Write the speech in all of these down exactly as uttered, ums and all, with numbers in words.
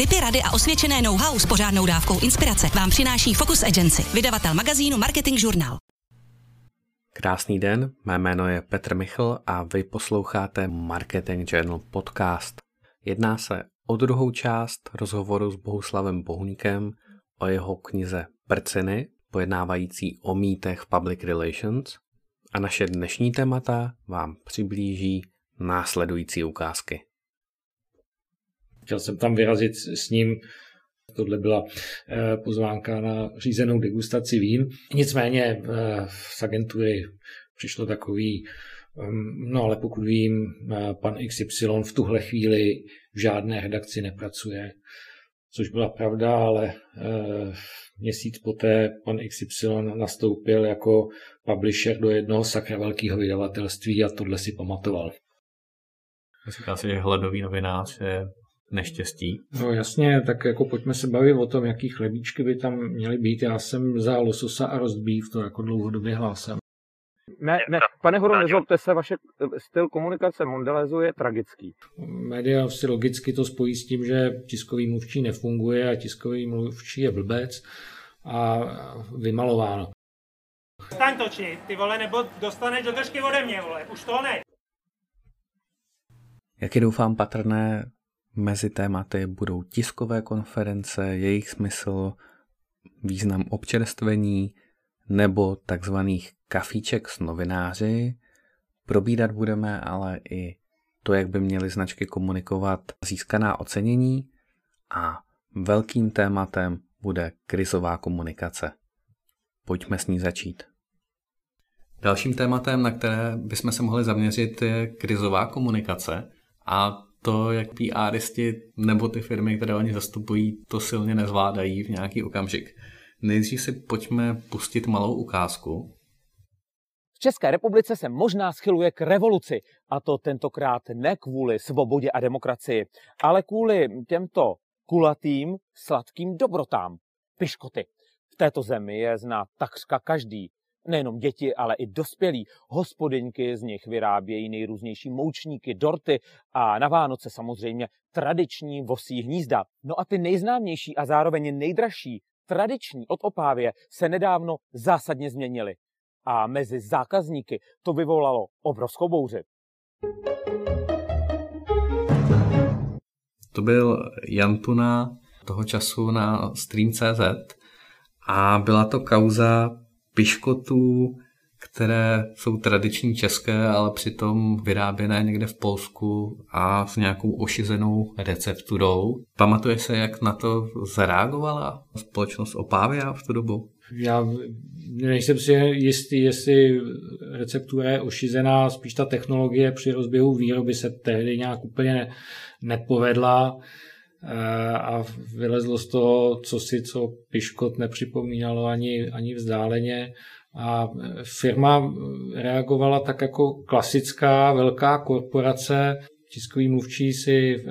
Tipy, rady a osvědčené know-how s pořádnou dávkou inspirace vám přináší Focus Agency, vydavatel magazínu Marketing Journal. Krásný den, mé jméno je Petr Michl a vy posloucháte Marketing Journal podcast. Jedná se o druhou část rozhovoru s Bohuslavem Pohuňkem o jeho knize Prciny, pojednávající o mýtech public relations, a naše dnešní témata vám přiblíží následující ukázky. Chtěl jsem tam vyrazit s ním, tohle byla pozvánka na řízenou degustaci vín. Nicméně z agentury přišlo takový, no ale pokud vím, pan X Y v tuhle chvíli v žádné redakci nepracuje, což byla pravda, ale měsíc poté pan X Y nastoupil jako publisher do jednoho sakra velkého vydavatelství a tohle si pamatoval. Říká se, že hladový novinář je neštěstí. No jasně, tak jako pojďme se bavit o tom, jaký chlebíčky by tam měly být. Já jsem za lososa a rozbív, to jako dlouhodobě hlásem. Ne, ne, pane Horu, nezlobte se, vaše styl komunikace Mondelezu je tragický. Média si logicky to spojí s tím, že tiskový mluvčí nefunguje a tiskový mluvčí je blbec a vymalováno. Staň točit, ty vole, nebo dostaneš do držky ode mě, vole, už to ne. Jak je doufám patrné, mezi tématy budou tiskové konference, jejich smysl, význam občerstvení nebo takzvaných kafíček s novináři. Probídat budeme ale i to, jak by měly značky komunikovat získaná ocenění, a velkým tématem bude krizová komunikace. Pojďme s ní začít. Dalším tématem, na které bychom se mohli zaměřit, je krizová komunikace a to, jak PRisti nebo ty firmy, které oni zastupují, to silně nezvládají v nějaký okamžik. Nejdřív si pojďme pustit malou ukázku. V České republice se možná schyluje k revoluci, a to tentokrát ne kvůli svobodě a demokracii, ale kvůli těmto kulatým, sladkým dobrotám. Piškoty. V této zemi je zná takřka každý. Nejenom děti, ale i dospělí. Hospodyňky z nich vyrábějí nejrůznější moučníky, dorty a na Vánoce samozřejmě tradiční vosí hnízda. No a ty nejznámější a zároveň nejdražší, tradiční od Opavie, se nedávno zásadně změnily. A mezi zákazníky to vyvolalo obrovskou bouři. To byl Jan Tuna toho času na Stream tečka cé zet a byla to kauza piškotů, které jsou tradiční české, ale přitom vyráběné někde v Polsku a s nějakou ošizenou recepturou. Pamatuje se, jak na to zareagovala společnost Opavia v tu dobu? Já nejsem si jistý, jestli receptura je ošizená, spíš ta technologie při rozběhu výroby se tehdy nějak úplně nepovedla a vylezlo z toho cosi, co piškot nepřipomínalo ani, ani vzdáleně, a firma reagovala tak jako klasická velká korporace. Tiskový mluvčí si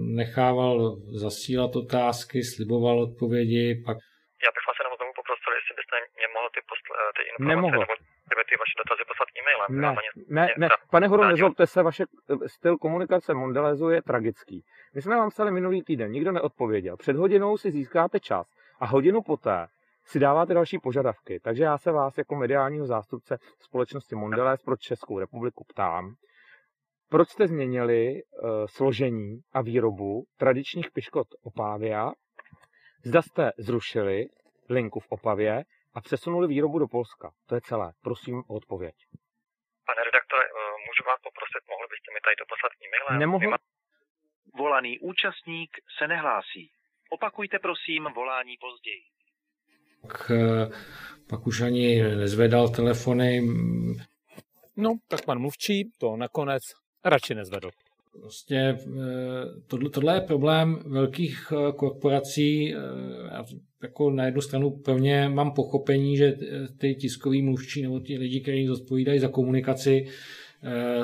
nechával zasílat otázky, sliboval odpovědi, pak... Já bych vás jenom znovu poprosil, jestli byste mě mohl ty, posl- ty informace nebo ty vaše dotazy poslat e-mailem. Ne, ne, ne, pane Horu, nezlobte se, vaše styl komunikace Mondelezu je tragický. My jsme vám psali minulý týden, nikdo neodpověděl. Před hodinou si získáte čas a hodinu poté si dáváte další požadavky. Takže já se vás jako mediálního zástupce společnosti Mondelez pro Českou republiku ptám, proč jste změnili uh, složení a výrobu tradičních piškot Opavia, zda jste zrušili linku v Opavě a přesunuli výrobu do Polska. To je celé. Prosím o odpověď. Pane redaktore, můžu vás poprosit, mohl byste mi tady doposlat e-mailem? Nemohu. Volaný účastník se nehlásí. Opakujte prosím volání později. Pak, pak už ani nezvedal telefony. No, tak pan mluvčí to nakonec radši nezvedl. Vlastně tohle, tohle je problém velkých korporací. Jako na jednu stranu pro mě mám pochopení, že ty tiskoví mluvčí nebo ty lidi, kteří zodpovídají za komunikaci,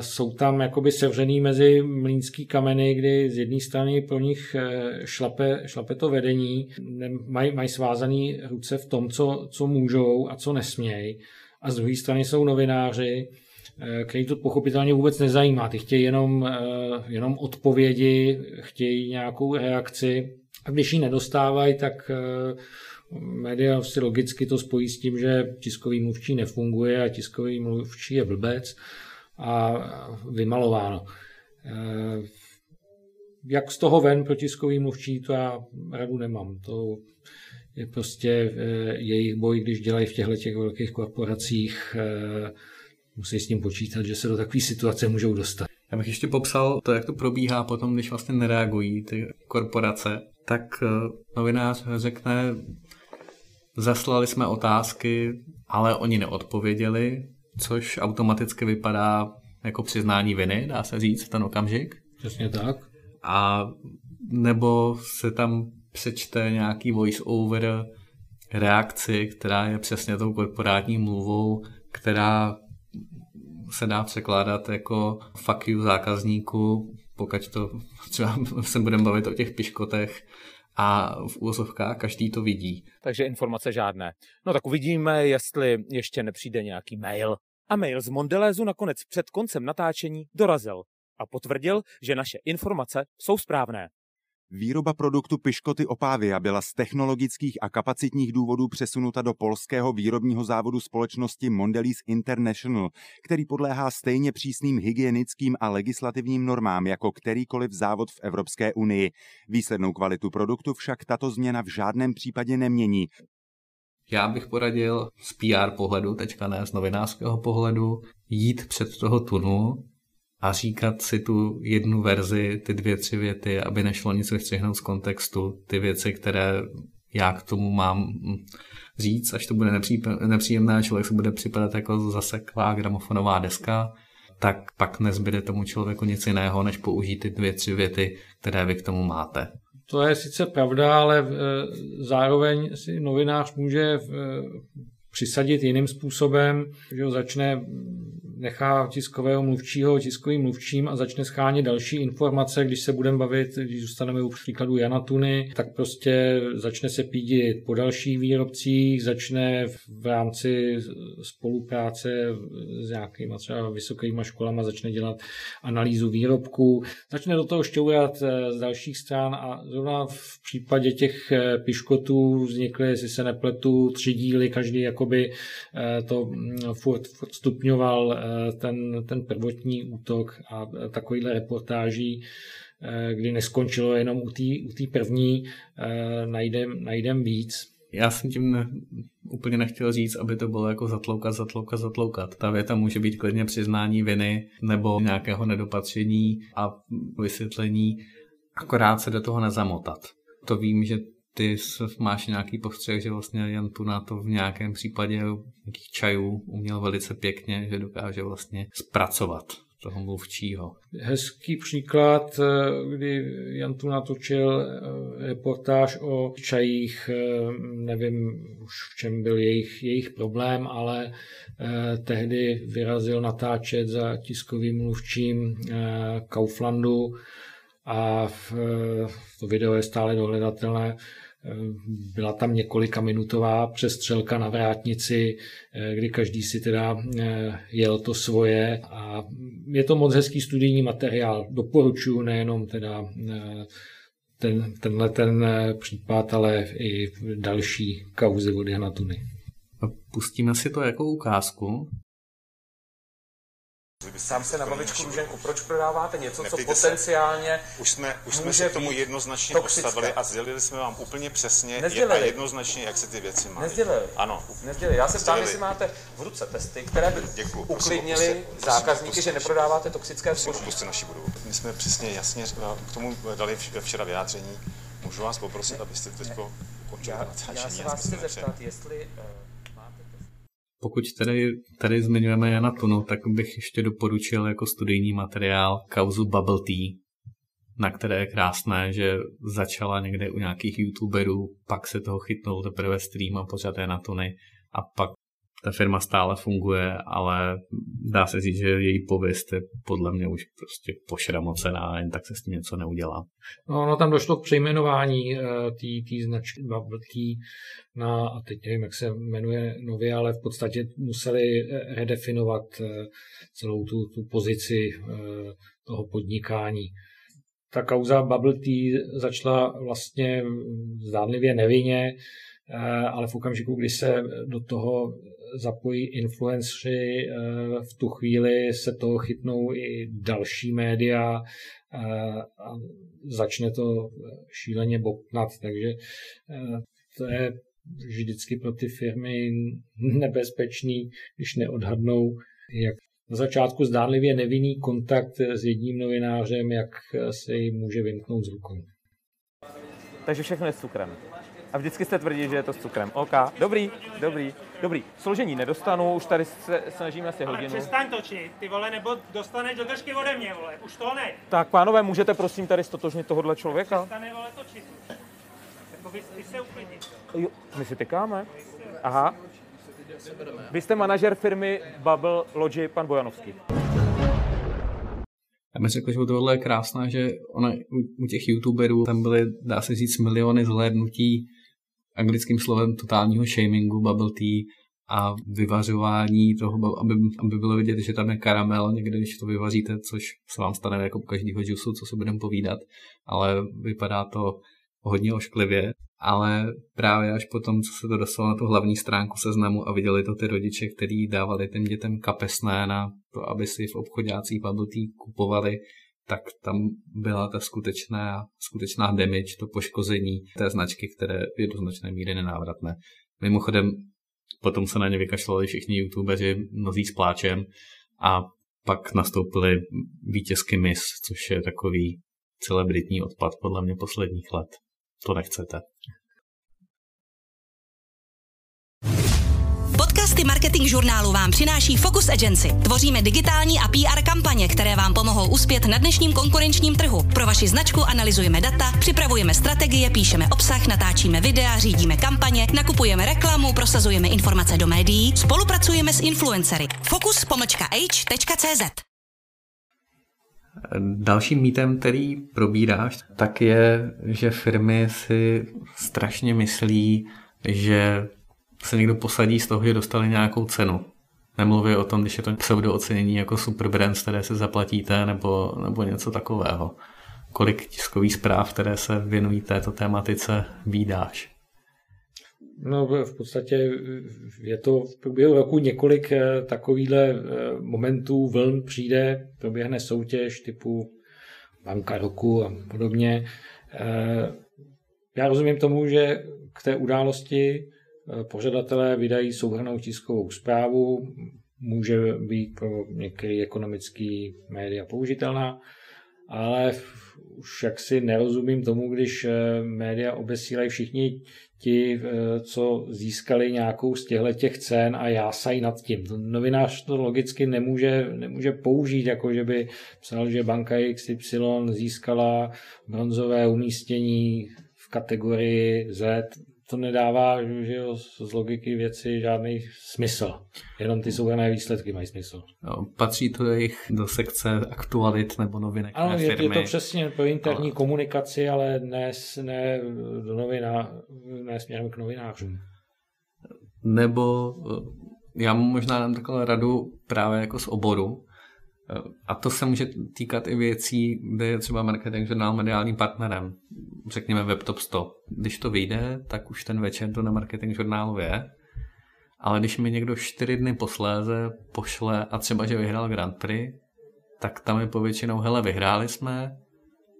jsou tam jakoby sevřený mezi mlýnský kameny, kdy z jedné strany pro nich šlape, šlape to vedení, mají maj svázaný ruce v tom, co, co můžou a co nesmějí. A z druhé strany jsou novináři, který to pochopitelně vůbec nezajímá. Ty chtějí jenom, jenom odpovědi, chtějí nějakou reakci. A když ji nedostávají, tak média si logicky to spojí s tím, že tiskový mluvčí nefunguje a tiskový mluvčí je blbec a vymalováno. Jak z toho ven pro tiskový mluvčí, to já radu nemám. To je prostě jejich boj, když dělají v těchto těch velkých korporacích, musí s tím počítat, že se do takové situace můžou dostat. Já bych ještě popsal to, jak to probíhá potom, když vlastně nereagují ty korporace. Tak novinář řekne, zaslali jsme otázky, ale oni neodpověděli, což automaticky vypadá jako přiznání viny, dá se říct, v ten okamžik. Přesně tak. A nebo se tam přečte nějaký voice over reakci, která je přesně tou korporátní mluvou, která se dá překládat jako fuck you zákazníku, pokud to třeba se budeme bavit o těch piškotech a v úvozovkách každý to vidí. Takže informace žádné. No tak uvidíme, jestli ještě nepřijde nějaký mail. A mail z Mondelezu nakonec před koncem natáčení dorazil a potvrdil, že naše informace jsou správné. Výroba produktu piškoty Opavia byla z technologických a kapacitních důvodů přesunuta do polského výrobního závodu společnosti Mondelez International, který podléhá stejně přísným hygienickým a legislativním normám jako kterýkoliv závod v Evropské unii. Výslednou kvalitu produktu však tato změna v žádném případě nemění. Já bych poradil z P R pohledu, teďka ne z novinářského pohledu, jít před toho tunu a říkat si tu jednu verzi, ty dvě, tři věty, aby nešlo nic vystřihnout z kontextu, ty věci, které já k tomu mám říct, až to bude nepříjemné, člověk se bude připadat jako zaseklá gramofonová deska, tak pak nezbyde tomu člověku nic jiného, než použít ty dvě, tři věty, které vy k tomu máte. To je sice pravda, ale zároveň si novinář může přisadit jiným způsobem, že ho začne nechá tiskového mluvčího tiskovým mluvčím a začne shánět další informace, když se budeme bavit, když zůstaneme u příkladu Jana Tuny, tak prostě začne se pídit po dalších výrobcích, začne v rámci spolupráce s nějakýma třeba vysokýma školama, začne dělat analýzu výrobků, začne do toho šťourat z dalších stran a zrovna v případě těch piškotů vznikly, jestli se nepletu, tři díly, každý jakoby to furt, furt stupňoval Ten, ten prvotní útok a takovýhle reportáží, kdy neskončilo jenom u té první, najdem, najdem víc. Já jsem tím ne, úplně nechtěl říct, aby to bylo jako zatloukat, zatloukat, zatloukat. Ta věta může být klidně přiznání viny nebo nějakého nedopatření a vysvětlení, akorát se do toho nezamotat. To vím, že ty máš nějaký postřeh, že vlastně Jan Tuna to v nějakém případě nějakých čajů uměl velice pěkně, že dokáže vlastně zpracovat toho mluvčího. Hezký příklad, kdy Jan Tuna točil reportáž o čajích, nevím už v čem byl jejich, jejich problém, ale tehdy vyrazil natáčet za tiskovým mluvčím Kauflandu a to video je stále dohledatelné. Byla tam několika minutová přestřelka na vrátnici, kdy každý si teda jel to svoje a je to moc hezký studijní materiál. Doporučuji nejenom teda ten, tenhle ten případ, ale i další kauzy od Jana Tuny. Pustíme si to jako ukázku. Sám se na babičku Růženku, proč prodáváte něco, neptejte co potenciálně se. Už jsme, už jsme se k tomu jednoznačně toxické. Postavili a sdělili jsme vám úplně přesně a jednoznačně, jak se ty věci mají. Nezdělili. Ano. Nezdělili. Já se ptám, jestli máte v ruce testy, které by Děkuju. uklidnili prosím, zákazníky, prosím, že neprodáváte toxické zboží. My jsme přesně jasně k tomu dali včera vyjádření. Můžu vás poprosit, abyste teď ukončili natáčení. Já se vás chci zeptat, jestli... Pokud tady, tady zmiňujeme Jana Tunu, tak bych ještě doporučil jako studijní materiál kauzu Bubble Tea, na které je krásné, že začala někde u nějakých youtuberů, pak se toho chytnul teprve stream a pořád Jana Tuny a pak ta firma stále funguje, ale dá se říct, že její pověst je podle mě už prostě pošramocená, jen tak se s tím něco neudělá. No, no tam došlo k přejmenování té značky Bubble Tea na, a teď nevím, jak se jmenuje nově, ale v podstatě museli redefinovat celou tu, tu pozici toho podnikání. ta kauza Bubble Tea začala vlastně zdánlivě nevinně, ale v okamžiku, kdy se do toho zapojí influenceři, v tu chvíli se toho chytnou i další média a začne to šíleně bobtnat. Takže to je vždycky pro ty firmy nebezpečný, když neodhadnou, jak na začátku zdánlivě nevinný kontakt s jedním novinářem, jak se jim může vymknout z rukou. Takže všechno je s cukrem. A vždycky jste tvrdí, že je to s cukrem. OK, dobrý, dobrý, dobrý. Složení nedostanu, už tady se snažíme asi hodinu. Ale přestaň točit, ty vole, nebo dostaneš do držky ode mě, vole, už to ne. Tak, pánové, můžete prosím tady stotožnit tohohle člověka? Přestane, vole, točit. Jako vy, vy se uklidnit. Jo, my si tykáme. Aha. Vy jste manažer firmy Bubble Loudge, pan Bojanovský. Já bych řekl, že tohle je krásná, že ona, u těch youtuberů tam byly, dá se říct, miliony zhlédnutí anglickým slovem totálního shamingu Bubble Tea a vyvařování toho, aby, aby bylo vidět, že tam je karamel někde, když to vyvaříte, což se vám stane jako u každého džusu, co si budeme povídat, ale vypadá to hodně ošklivě, ale právě až potom, co se to dostalo na tu hlavní stránku Seznamu a viděli to ty rodiče, kteří dávali těm dětem kapesné na to, aby si v obchodácích Bubble Tea kupovali, tak tam byla ta skutečná, skutečná damage, to poškození té značky, které je do značné míry nenávratné. Mimochodem, potom se na ně vykašlali všichni youtubeři, mnozí s pláčem, a pak nastoupily vítězky Miss, což je takový celebritní odpad podle mě posledních let. To nechcete. Podcasty Marketing Journálu vám přináší Focus Agency. Tvoříme digitální a P R kampaně, které vám pomohou uspět na dnešním konkurenčním trhu. Pro vaši značku analyzujeme data, připravujeme strategie, píšeme obsah, natáčíme videa, řídíme kampaně, nakupujeme reklamu, prosazujeme informace do médií, spolupracujeme s influencery. focus pomlčka h tečka cz. Dalším mýtem, který probíráš, tak je, že firmy si strašně myslí, že se někdo posadí z toho, že dostali nějakou cenu. Nemluví o tom, když je to pseudoocenění jako superbrand, které se zaplatíte, nebo, nebo něco takového. Kolik tiskových zpráv, které se věnují této tématice, vídáš? No, v podstatě je to v průběhu roku několik takovýhle momentů, vln přijde, proběhne soutěž typu banka roku a podobně. Já rozumím tomu, že k té události pořadatelé vydají souhrnnou tiskovou zprávu, může být pro některý ekonomický média použitelná, ale už jaksi nerozumím tomu, když média obesílají všichni ti, co získali nějakou z těchto cen a jásají nad tím. Novinář to logicky nemůže, nemůže použít, jako že by psal, že banka X Y získala bronzové umístění v kategorii Z. To nedává, že jo, z logiky věci žádný smysl. Jenom ty souhrnné výsledky mají smysl. No, patří to jejich do sekce aktualit nebo novinek firmy. Ano, je to přesně pro interní no. komunikaci, ale ne, ne, do novina, ne směrem k novinářům. Nebo já mu možná dám takovou radu právě jako z oboru, a to se může týkat i věcí, kde je třeba Marketing Journal mediálním partnerem. Řekněme Webtop sto. Když to vyjde, tak už ten večer to na Marketing Journálu je. Ale když mi někdo čtyři dny posléze pošle a třeba, že vyhrál Grand Prix, tak tam je povětšinou, hele, vyhráli jsme,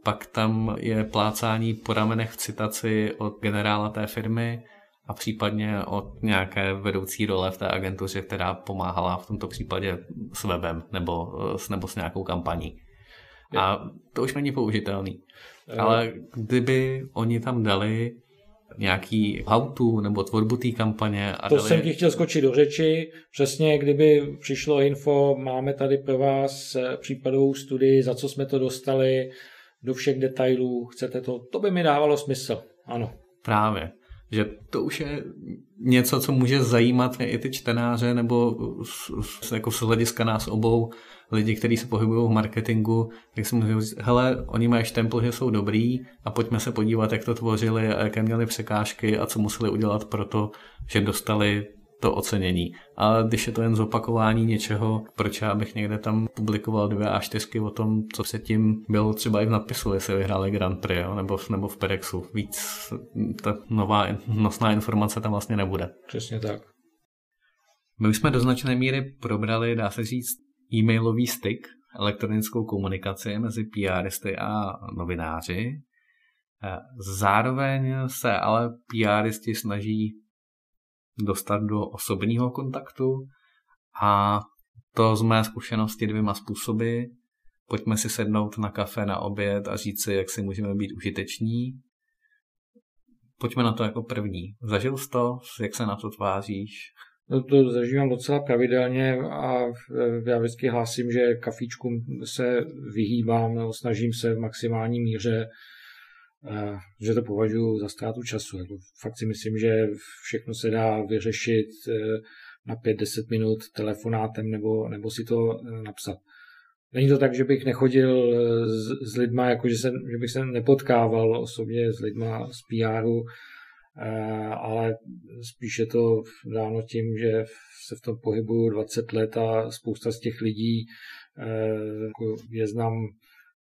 pak tam je plácání po ramenech v citaci od generála té firmy a případně od nějaké vedoucí role v té agentuře, která pomáhala v tomto případě s webem nebo s, nebo s nějakou kampaní. A to už není použitelný. Ale kdyby oni tam dali nějaký how-to nebo tvorbu té kampaně. A to dali... jsem ti chtěl skočit do řeči. Přesně, kdyby přišlo info, máme tady pro vás případovou studii, za co jsme to dostali, do všech detailů, chcete to, to by mi dávalo smysl. Ano. Právě. Že to už je něco, co může zajímat i ty čtenáře nebo z, jako z hlediska nás obou, lidi, kteří se pohybují v marketingu, tak si můžou říct, hele, oni mají štempl, že jsou dobrý a pojďme se podívat, jak to tvořili a jaké měli překážky a co museli udělat pro to, že dostali to ocenění. Ale když je to jen zopakování něčeho, proč já bych někde tam publikoval dvě a čtyřky o tom, co předtím bylo třeba i v nadpisu, jestli vyhráli Grand Prix, jo? Nebo, nebo v Pedexu. Víc ta nová nosná informace tam vlastně nebude. Přesně tak. My jsme do značné míry probrali, dá se říct, e-mailový styk, elektronickou komunikaci mezi PRisty a novináři. Zároveň se ale PRisti snaží dostat do osobního kontaktu a to z mé zkušenosti dvěma způsoby. Pojďme si sednout na kafe, na oběd a říct si, jak si můžeme být užiteční. Pojďme na to jako první. Zažil jsi to? Jak se na to tváříš? No to zažívám docela pravidelně a já vždycky hlásím, že kafíčkům se vyhýbám nebo snažím se v maximální míře, že to považuji za ztrátu času. Fakt si myslím, že všechno se dá vyřešit na pět deset minut telefonátem nebo, nebo si to napsat. Není to tak, že bych nechodil s, s lidma, jako že, se, že bych se nepotkával osobně s lidma z P R u, ale spíš je to dáno tím, že se v tom pohybuju dvacet let a spousta z těch lidí je znám,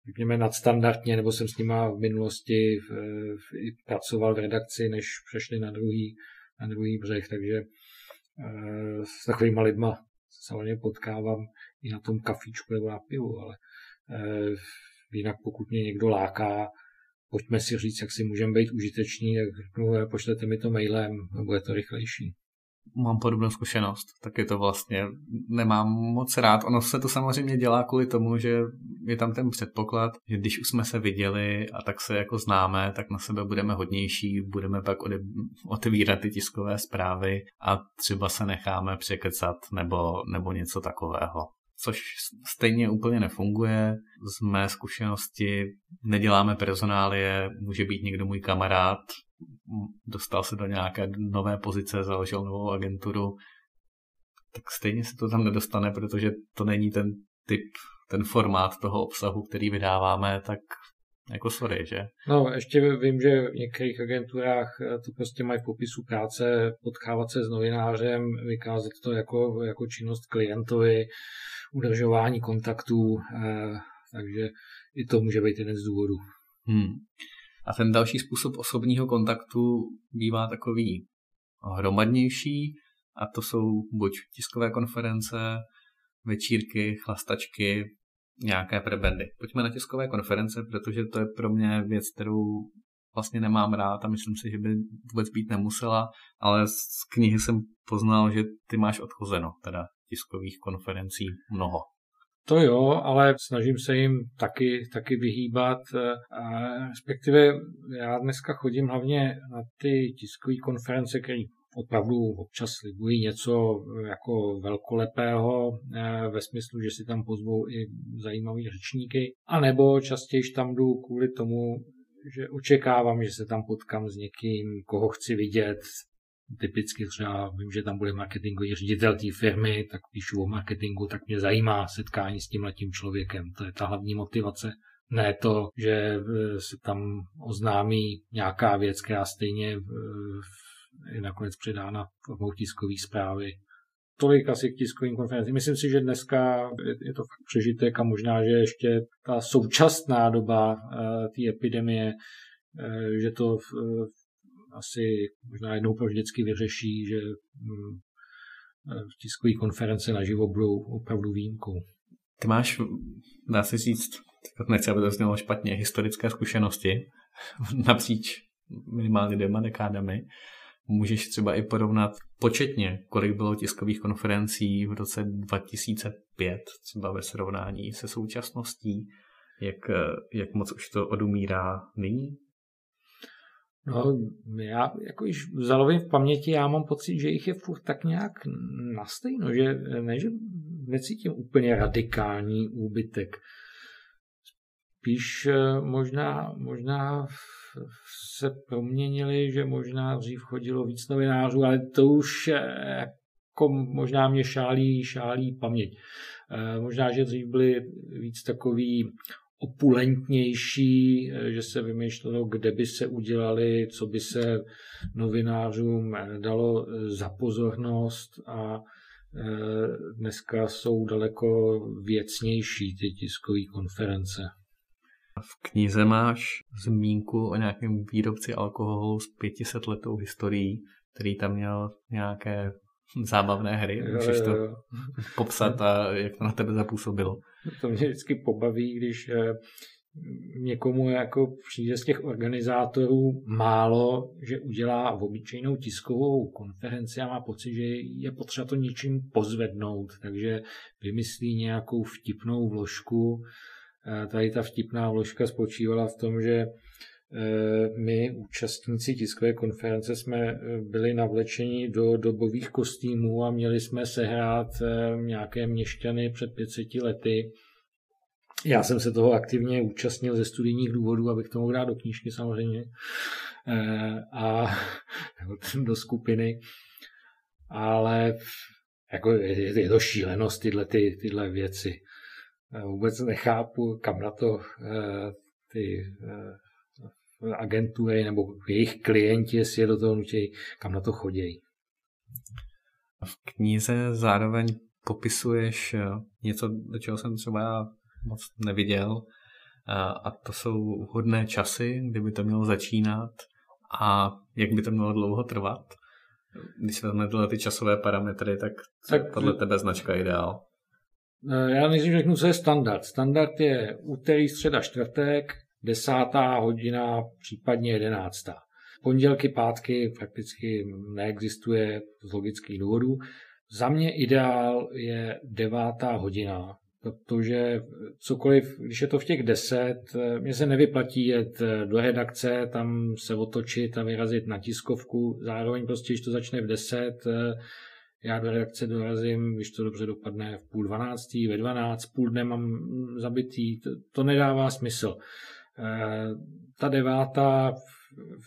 řekněme, nadstandardně, nebo jsem s nima v minulosti v, v, i pracoval v redakci, než přešli na druhý, na druhý břeh, takže s takovýma lidma se samozřejmě potkávám i na tom kafíčku nebo na pivu, ale jinak pokud mě někdo láká, pojďme si říct, jak si můžeme být užiteční, tak no, pošlete mi to mailem, bude to rychlejší. Mám podobnou zkušenost, tak je to vlastně, nemám moc rád. Ono se to samozřejmě dělá kvůli tomu, že je tam ten předpoklad, že když už jsme se viděli a tak se jako známe, tak na sebe budeme hodnější, budeme pak otevírat ty tiskové zprávy a třeba se necháme překecat nebo, nebo něco takového. Což stejně úplně nefunguje. Z mé zkušenosti neděláme personálie, může být někdo můj kamarád, dostal se do nějaké nové pozice, založil novou agenturu, tak stejně se to tam nedostane, protože to není ten typ, ten formát toho obsahu, který vydáváme, tak jako sorry, že? No, ještě vím, že v některých agenturách to prostě mají v popisu práce, potkávat se s novinářem, vykázat to jako, jako činnost klientovi, udržování kontaktů, eh, takže i to může být jeden z důvodů. Hmm. A ten další způsob osobního kontaktu bývá takový hromadnější a to jsou buď tiskové konference, večírky, chlastačky, nějaké prebendy. Pojďme na tiskové konference, protože to je pro mě věc, kterou vlastně nemám rád a myslím si, že by vůbec být nemusela, ale z knihy jsem poznal, že ty máš odchozeno, teda tiskových konferencí mnoho. To jo, ale snažím se jim taky, taky vyhýbat. Respektive já dneska chodím hlavně na ty tiskové konference, které opravdu občas slibují něco jako velkolepého ve smyslu, že si tam pozvou i zajímavé řečníky, anebo častěji tam jdu kvůli tomu, že očekávám, že se tam potkám s někým, koho chci vidět. Typicky třeba vím, že tam bude marketingový ředitel té firmy, tak píšu o marketingu, tak mě zajímá setkání s tímhletím člověkem. To je ta hlavní motivace. Ne to, že se tam oznámí nějaká věc, která stejně je nakonec předána formou tiskové zprávy. Tolik asi k tiskovým konferencím. Myslím si, že dneska je to fakt přežitek a možná, že ještě ta současná doba té epidemie, že to asi možná jednou pro vždycky vyřeší, že tiskové konference naživo budou opravdu výjimkou. Ty máš, dá se říct, nechci, aby to znělo špatně, historické zkušenosti napříč minimálně dvěma dekádami. Můžeš třeba i porovnat početně, kolik bylo tiskových konferencí v roce dva tisíce pět, třeba ve srovnání se současností, jak, jak moc už to odumírá nyní? No, já jako již zalovím v paměti, já mám pocit, že jich je furt tak nějak na stejno, že ne, že necítím úplně radikální úbytek. Spíš možná, možná se proměnili, že možná dřív chodilo víc novinářů, ale to už jako možná mě šálí, šálí paměť. Možná, že dřív byli víc takový opulentnější, že se vymýšlelo, kde by se udělali, co by se novinářům dalo za pozornost, a dneska jsou daleko věcnější ty tiskové konference. V knize máš zmínku o nějakém výrobci alkoholu s pětisetletou historií, který tam měl nějaké zábavné hry. Můžeš to popsat a jak to na tebe zapůsobilo? To mě vždycky pobaví, když někomu jako přijde z těch organizátorů málo, že udělá v obyčejnou tiskovou konferenci a má pocit, že je potřeba to něčím pozvednout, takže vymyslí nějakou vtipnou vložku. Tady ta vtipná vložka spočívala v tom, že my, účastníci tiskové konference, jsme byli navlečeni do dobových kostýmů a měli jsme sehrát nějaké měšťany před pěti sty lety. Já jsem se toho aktivně účastnil ze studijních důvodů, abych to mohl dát do knížky samozřejmě a do skupiny, ale jako je to šílenost tyhle, ty, tyhle věci. Vůbec nechápu, kam na to ty agentury nebo jejich klienti, jestli je do toho nutějí, kam na to chodějí. V knize zároveň popisuješ něco, do čeho jsem třeba já moc neviděl, a to jsou hodné časy, kdy by to mělo začínat a jak by to mělo dlouho trvat. Když se vezmeme ty časové parametry, tak, tak podle tebe značka ideál. Já nejdřív řeknu, co je standard. Standard je úterý, středa, čtvrtek, desátá hodina, případně jedenáctá. Pondělky, pátky prakticky neexistuje z logických důvodů. Za mě ideál je devátá hodina, protože cokoliv, když je to v těch deset, mně se nevyplatí jet do redakce, tam se otočit a vyrazit na tiskovku. Zároveň prostě, když to začne v deset, já do redakce dorazím, když to dobře dopadne, v půl dvanáctý, ve dvanáct, půl dne mám zabitý, to, to nedává smysl. E, ta devátá,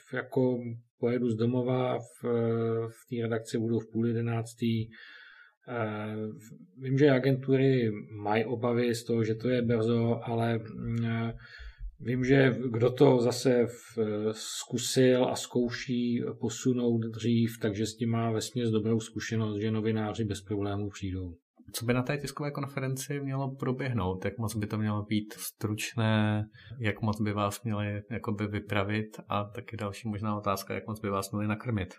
v, jako pojedu z domova, v, v té redakci budu v půl jedenáctý. E, vím, že agentury mají obavy z toho, že to je brzo, ale e, vím, že kdo to zase zkusil a zkouší posunout dřív, takže s tím má vesměs dobrou zkušenost, že novináři bez problémů přijdou. Co by na té tiskové konferenci mělo proběhnout? Jak moc by to mělo být stručné? Jak moc by vás měli jakoby vypravit? A taky další možná otázka, jak moc by vás měli nakrmit?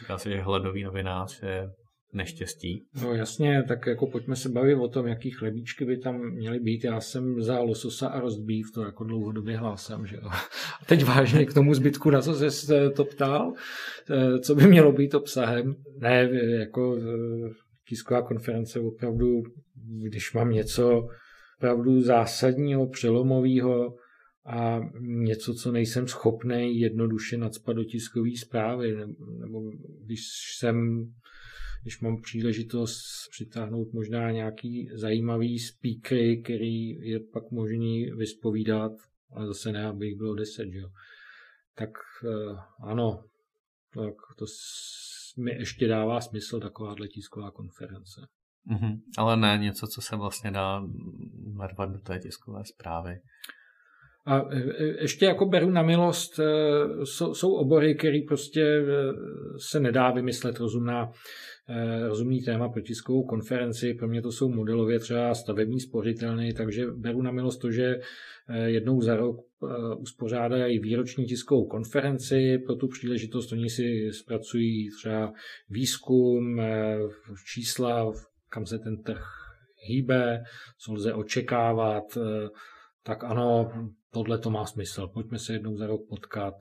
Říká se, že hladový novinář je neštěstí. No jasně, tak jako pojďme se bavit o tom, jaký chlebíčky by tam měly být. Já jsem za lososa a rozbív, to jako dlouhodobě hlásám, že jo. A teď vážně k tomu zbytku, na co se to ptal, co by mělo být obsahem. Ne, jako tisková konference opravdu, když mám něco opravdu zásadního, přelomového a něco, co nejsem schopný jednoduše nacpat do tiskové zprávy, nebo když jsem Když mám příležitost přitáhnout možná nějaký zajímavý speakery, který je pak možný vyspovídat, ale zase ne, aby jich bylo deset, jo. Tak ano, tak to mi ještě dává smysl takováhle tisková konference. Mm-hmm. Ale ne něco, co se vlastně dá narvat do té tiskové zprávy. A ještě jako beru na milost, jsou obory, které prostě se nedá vymyslet rozumná, rozumný téma pro tiskovou konferenci. Pro mě to jsou modelově třeba stavební spořitelny, takže beru na milost to, že jednou za rok uspořádají výroční tiskovou konferenci. Pro tu příležitost oni si zpracují třeba výzkum, čísla, kam se ten trh hýbe, co lze očekávat. Tak ano, tohle to má smysl. Pojďme se jednou za rok potkat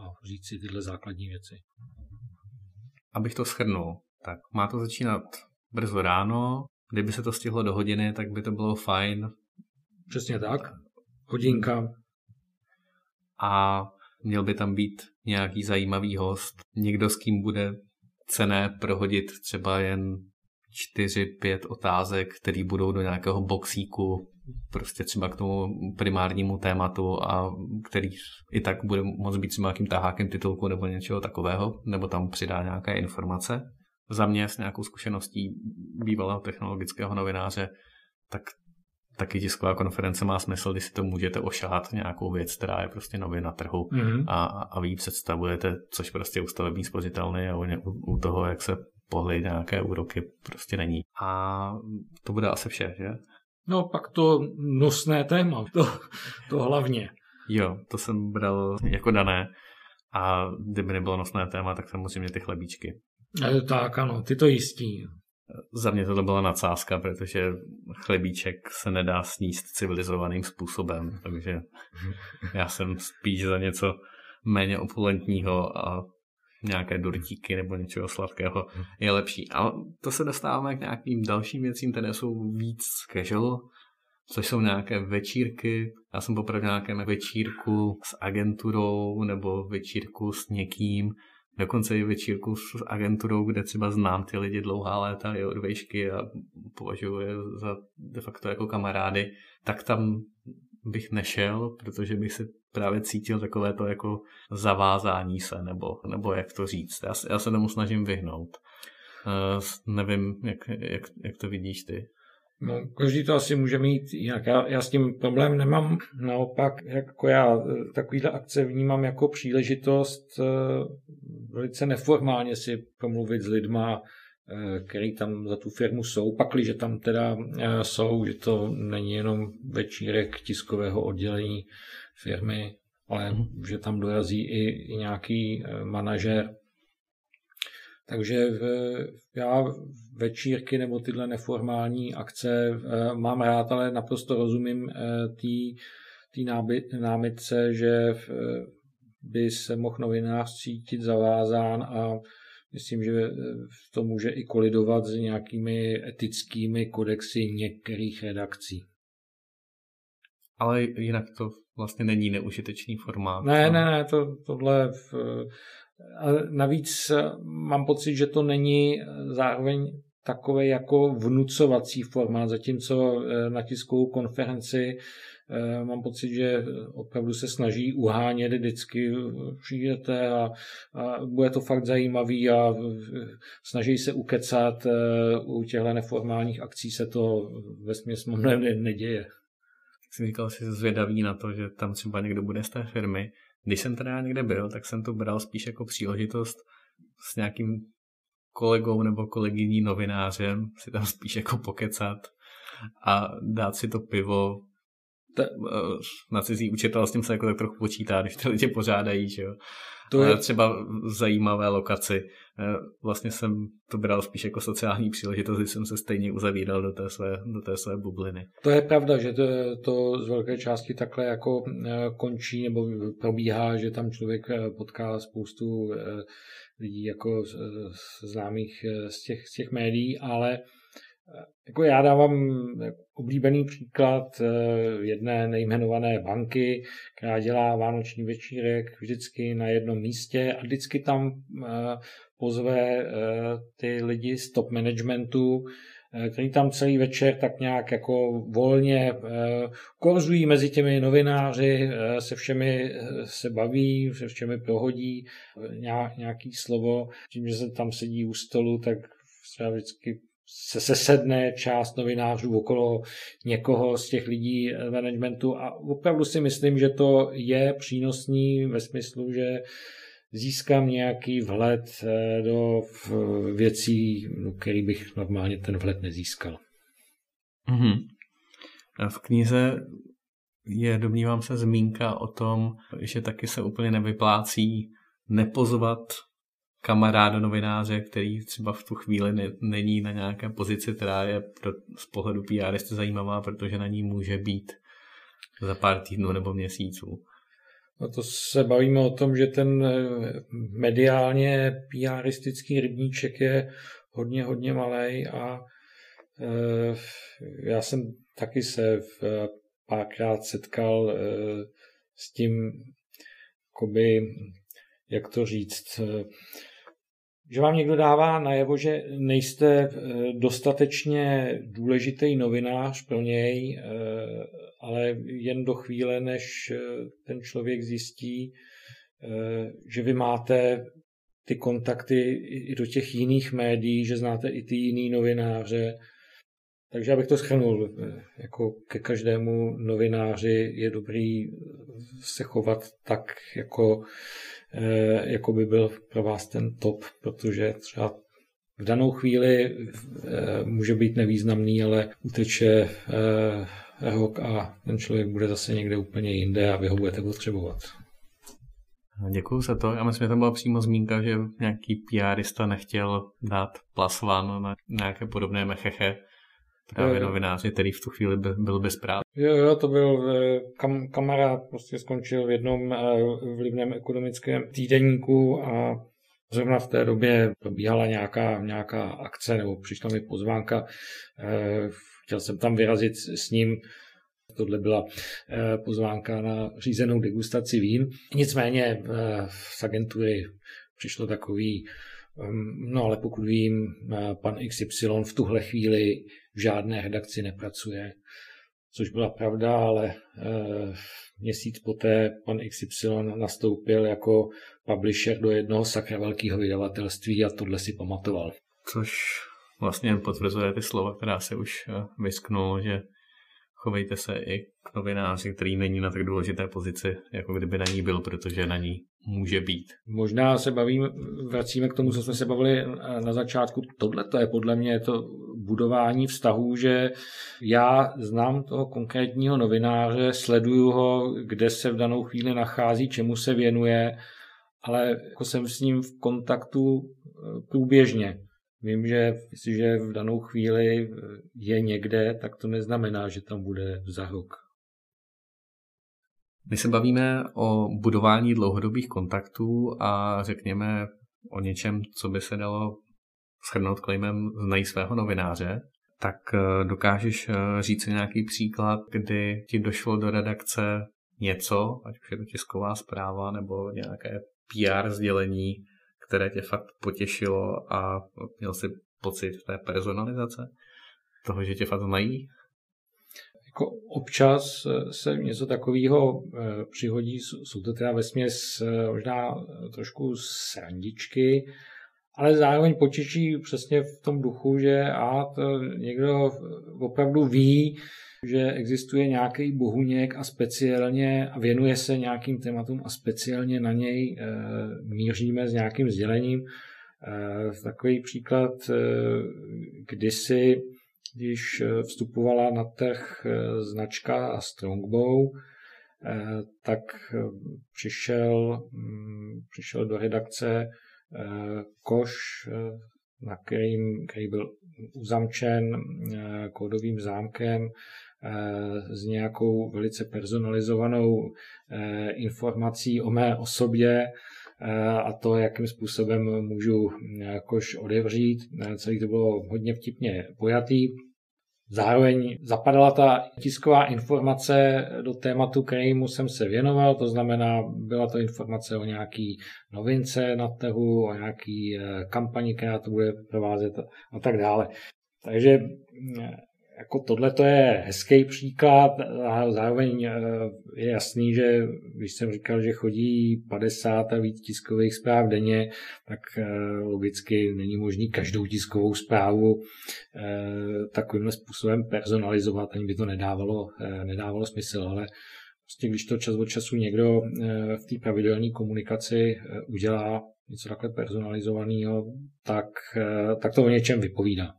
a říct si tyhle základní věci. Abych to shrnul, tak má to začínat brzo ráno. Kdyby se to stihlo do hodiny, tak by to bylo fajn. Přesně tak. Hodinka. A měl by tam být nějaký zajímavý host. Někdo, s kým bude cenné prohodit třeba jen čtyři, pět otázek, které budou do nějakého boxíku prostě třeba k tomu primárnímu tématu a který i tak bude moc být třeba nějakým tahákem titulku nebo něčeho takového, nebo tam přidá nějaké informace. Za mě s nějakou zkušeností bývalého technologického novináře, tak taky tisková konference má smysl, když si to můžete ošahat nějakou věc, která je prostě nově na trhu, mm-hmm. a, a vy ji představujete, což prostě u stavební spořitelny a u, u toho, jak se pohlej nějaké úroky, prostě není. A to bude asi vše, že? No pak to nosné téma, to, to hlavně. Jo, to jsem bral jako dané a kdyby nebylo nosné téma, tak samozřejmě ty chlebíčky. E, tak ano, ty to jistí. Za mě to byla nadsázka, protože chlebíček se nedá sníst civilizovaným způsobem, takže já jsem spíš za něco méně opulentního a nějaké dortíky nebo něčeho sladkého je lepší. A to se dostáváme k nějakým dalším věcím, které jsou víc casual, což jsou nějaké večírky. Já jsem popravdě nějakém večírku s agenturou nebo večírku s někým, dokonce i večírku s agenturou, kde třeba znám ty lidi dlouhá léta, je od vejšky a považuji je za de facto jako kamarády, tak tam bych nešel, protože bych si právě cítil takové to jako zavázání se, nebo, nebo jak to říct. Já, já se tomu snažím vyhnout. Uh, nevím, jak, jak, jak to vidíš ty. No, každý to asi může mít jinak. Já, já s tím problém nemám. Naopak, jako já takovýhle akce vnímám jako příležitost uh, velice neformálně si promluvit s lidma, který tam za tu firmu jsou, pakliže tam teda jsou, že to není jenom večírek tiskového oddělení firmy, ale mm. že tam dorazí i, i nějaký manažer. Takže v, já večírky nebo tyhle neformální akce mám rád, ale naprosto rozumím té námitce, že by se mohl novinář cítit zavázán a myslím, že to může i kolidovat s nějakými etickými kodexy některých redakcí. Ale jinak to vlastně není neužitečný formát. Ne, ne, ne, to, tohle... V, a navíc mám pocit, že to není zároveň takový jako vnucovací formát, zatímco na tiskovou konferenci mám pocit, že opravdu se snaží uhánět vždycky, přijdete a, a bude to fakt zajímavý a snaží se ukecat. U těchto neformálních akcí se to vesměs neděje. Tak jsem říkal, že jsi zvědavý na to, že tam třeba někdo bude z té firmy. Když jsem teda někde byl, tak jsem to bral spíš jako příležitost s nějakým kolegou nebo kolegyní novinářem si tam spíš jako pokecat a dát si to pivo. Na cizí učitel s tím se jako tak trochu počítá, když ty lidi pořádají, že jo. To je třeba zajímavé lokaci. Vlastně jsem to bral spíš jako sociální příležitost, když jsem se stejně uzavíral do té své, do té své bubliny. To je pravda, že to, to z velké části takhle jako končí nebo probíhá, že tam člověk potká spoustu lidí jako známých z těch, z těch médií, ale jako já dávám oblíbený příklad jedné nejmenované banky, která dělá vánoční večírek vždycky na jednom místě a vždycky tam pozve ty lidi z top managementu, který tam celý večer tak nějak jako volně korzují mezi těmi novináři, se všemi se baví, se všemi prohodí nějaký slovo. Tím, že se tam sedí u stolu, tak třeba vždycky se sesedne část novinářů okolo někoho z těch lidí managementu a opravdu si myslím, že to je přínosný ve smyslu, že získám nějaký vhled do věcí, do kterých bych normálně ten vhled nezískal. Mm-hmm. V knize je, domnívám se, zmínka o tom, že taky se úplně nevyplácí nepozvat kamaráda novináře, který třeba v tu chvíli ne, není na nějaké pozici, která je pro, z pohledu pé ér zajímavá, protože na ní může být za pár týdnů nebo měsíců. No to se bavíme o tom, že ten mediálně pé ér rybníček je hodně, hodně malej a e, já jsem taky se v, párkrát setkal e, s tím, jakoby, jak to říct, e, že vám někdo dává najevo, že nejste dostatečně důležitý novinář pro něj, ale jen do chvíle, než ten člověk zjistí, že vy máte ty kontakty i do těch jiných médií, že znáte i ty jiný novináře. Takže abych to shrnul, jako ke každému novináři je dobrý se chovat tak, jako, jako by byl pro vás ten top, protože třeba v danou chvíli může být nevýznamný, ale uteče rok a ten člověk bude zase někde úplně jinde a vy ho budete potřebovat. Děkuju za to. Já myslím, že tam byla přímo zmínka, že nějaký PRista nechtěl dát plus one na nějaké podobné mecheche. Právě novináři, který v tu chvíli byl bez práce. Jo, jo, to byl kam, kamarád, prostě skončil v jednom vlivném ekonomickém týdeníku a zrovna v té době probíhala nějaká, nějaká akce, nebo přišla mi pozvánka, chtěl jsem tam vyrazit s ním. Tohle byla pozvánka na řízenou degustaci vín. Nicméně z agentury přišlo takový, no ale pokud vím, pan X Y v tuhle chvíli v žádné redakci nepracuje, což byla pravda, ale měsíc poté pan X Y nastoupil jako publisher do jednoho sakra velkého vydavatelství a tohle si pamatoval. Což vlastně potvrzuje ty slova, která se už vysknul, že chovejte se i k novináři, který není na tak důležité pozici, jako kdyby na ní byl, protože na ní může být. Možná se bavím, vracíme k tomu, co jsme se bavili na začátku. Tohle to je podle mě to budování vztahů, že já znám toho konkrétního novináře, sleduju ho, kde se v danou chvíli nachází, čemu se věnuje, ale jako jsem s ním v kontaktu průběžně. Vím, že jestliže v danou chvíli je někde, tak to neznamená, že tam bude za rok. My se bavíme o budování dlouhodobých kontaktů a řekněme o něčem, co by se dalo shrnout klejmem znají svého novináře. Tak dokážeš říct nějaký příklad, kdy ti došlo do redakce něco, ať už je to tisková zpráva nebo nějaké P R sdělení, které tě fakt potěšilo a měl jsi pocit té personalizace, toho, že tě fakt znají? Jako občas se něco takového přihodí, jsou to teda vesměs možná trošku srandičky, ale zároveň potěší přesně v tom duchu, že a to někdo opravdu ví, že existuje nějaký Bohuněk a speciálně a věnuje se nějakým tématům a speciálně na něj e, míříme s nějakým sdělením. E, takový příklad, e, kdysi, když vstupovala na trh značka Strongbow, e, tak přišel, m, přišel do redakce e, koš, e, na kterým, který byl uzamčen kódovým zámkem s nějakou velice personalizovanou informací o mé osobě a to, jakým způsobem můžu jakož odevřít. Celý to bylo hodně vtipně pojatý. Zároveň zapadala ta tisková informace do tématu, kterému jsem se věnoval, to znamená, byla to informace o nějaký novince na trhu, o nějaký kampani, která to bude provázet a tak dále. Takže jako tohle to je hezký příklad a zároveň je jasný, že když jsem říkal, že chodí padesát a víc tiskových zpráv denně, tak logicky není možný každou tiskovou zprávu takovýmhle způsobem personalizovat, ani by to nedávalo, nedávalo smysl, ale prostě když to čas od času někdo v té pravidelné komunikaci udělá něco takhle personalizovaného, tak, tak to o něčem vypovídá.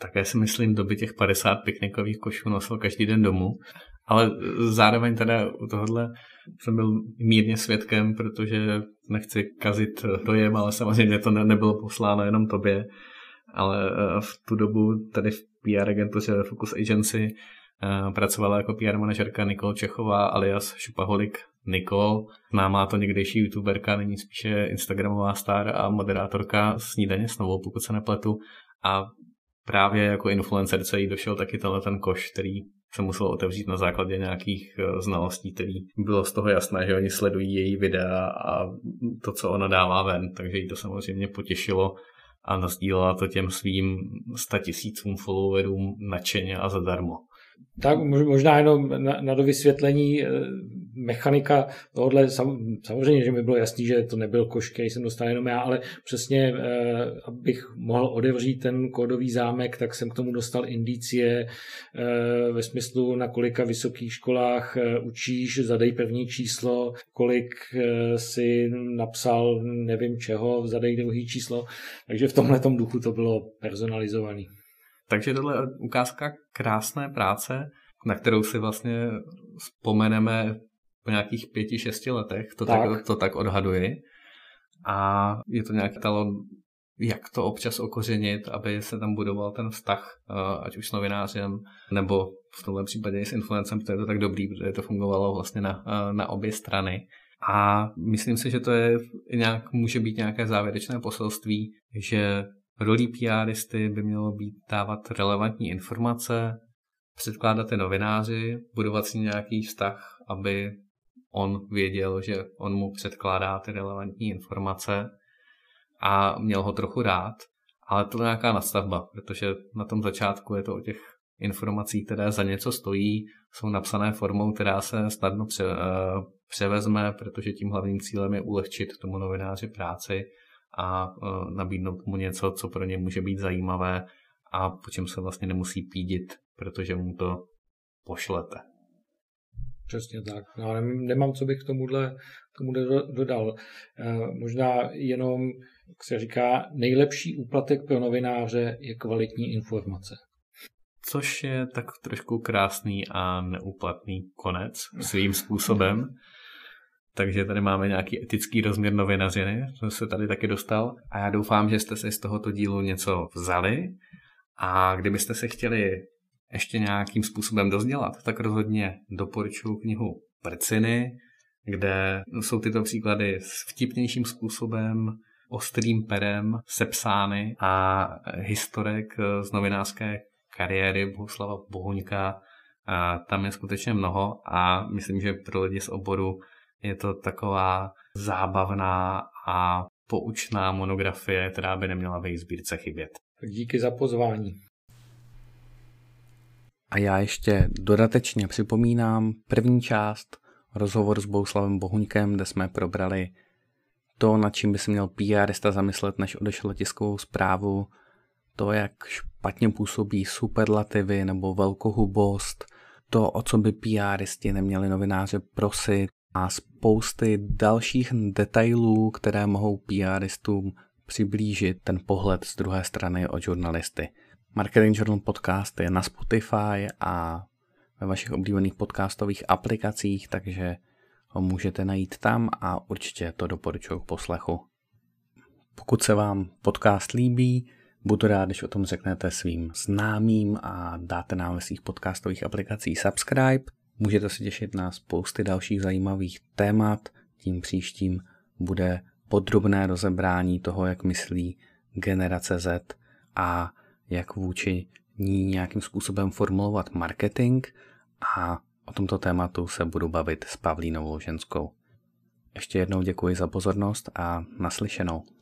Také si myslím, doby těch padesát piknikových košů nosil každý den domů, ale zároveň teda u tohohle jsem byl mírně svědkem, protože nechci kazit dojem, ale samozřejmě to ne, nebylo posláno jenom tobě, ale v tu dobu tady v P R agentuře Focus Agency pracovala jako P R manažerka Nikol Čechová alias šupaholik Nikol. Známá to někdejší youtuberka, není spíše instagramová star a moderátorka Snídaně s Novou, pokud se nepletu, a právě jako influencerce jí došel taky tenhle ten koš, který se musel otevřít na základě nějakých znalostí, který bylo z toho jasné, že oni sledují její videa a to, co ona dává ven, takže jí to samozřejmě potěšilo a nasdílela to těm svým statisícům followerům nadšeně a zadarmo. Tak možná jenom na, na dovysvětlení mechanika tohohle, sam, samozřejmě, že mi bylo jasný, že to nebyl koš, který jsem dostal jenom já, ale přesně, eh, abych mohl odevřít ten kódový zámek, tak jsem k tomu dostal indicie eh, ve smyslu, na kolika vysokých školách eh, učíš, zadej první číslo, kolik eh, si napsal, nevím čeho, zadej druhý číslo, takže v tomhletom duchu to bylo personalizovaný. Takže tohle je ukázka krásné práce, na kterou si vlastně vzpomeneme po nějakých pěti, šesti letech, to tak, tak, to tak odhaduji. A je to nějaký talon, jak to občas okořenit, aby se tam budoval ten vztah, ať už s novinářem, nebo v tomhle případě i s influencem, protože je to tak dobrý, protože to fungovalo vlastně na, na obě strany. A myslím si, že to je nějak, může být nějaké závěrečné poselství, že rolí PRisty by mělo být dávat relevantní informace, předkládat je novináři, budovat si nějaký vztah, aby on věděl, že on mu předkládá ty relevantní informace a měl ho trochu rád, ale to je nějaká nadstavba, protože na tom začátku je to o těch informací, které za něco stojí, jsou napsané formou, která se snadno pře- převezme, protože tím hlavním cílem je ulehčit tomu novináři práci a nabídnout mu něco, co pro ně může být zajímavé a po čem se vlastně nemusí pídit, protože mu to pošlete. Přesně tak. Já nemám, co bych k tomuhle, k tomuhle dodal. Možná jenom, jak se říká, nejlepší úplatek pro novináře je kvalitní informace. Což je tak trošku krásný a neúplatný konec svým způsobem. Takže tady máme nějaký etický rozměr novinařiny, co se tady taky dostal. A já doufám, že jste si z tohoto dílu něco vzali. A kdybyste se chtěli ještě nějakým způsobem dozdělat, tak rozhodně doporučuji knihu Prciny, kde jsou tyto příklady s vtipnějším způsobem, ostrým perem, sepsány a historek z novinářské kariéry Bohuslava Pohuňka. A tam je skutečně mnoho a myslím, že pro lidi z oboru je to taková zábavná a poučná monografie, která by neměla ve sbírce chybět. Díky za pozvání. A já ještě dodatečně připomínám první část rozhovor s Bohuslavem Pohuňkem, kde jsme probrali to, nad čím by se měl PRista zamyslet, než odešel tiskovou zprávu, to, jak špatně působí superlativy nebo velkohubost, to, o co by PRisti neměli novináře prosit, a spousty dalších detailů, které mohou PRistům přiblížit ten pohled z druhé strany od žurnalisty. Marketing Journal podcast je na Spotify a ve vašich oblíbených podcastových aplikacích, takže ho můžete najít tam a určitě to doporučuji k poslechu. Pokud se vám podcast líbí, budu rád, když o tom řeknete svým známým a dáte nám ve svých podcastových aplikacích subscribe. Můžete se těšit na spousty dalších zajímavých témat, tím příštím bude podrobné rozebrání toho, jak myslí generace Z a jak vůči ní nějakým způsobem formulovat marketing a o tomto tématu se budu bavit s Pavlínou Ženskou. Ještě jednou děkuji za pozornost a naslyšenou.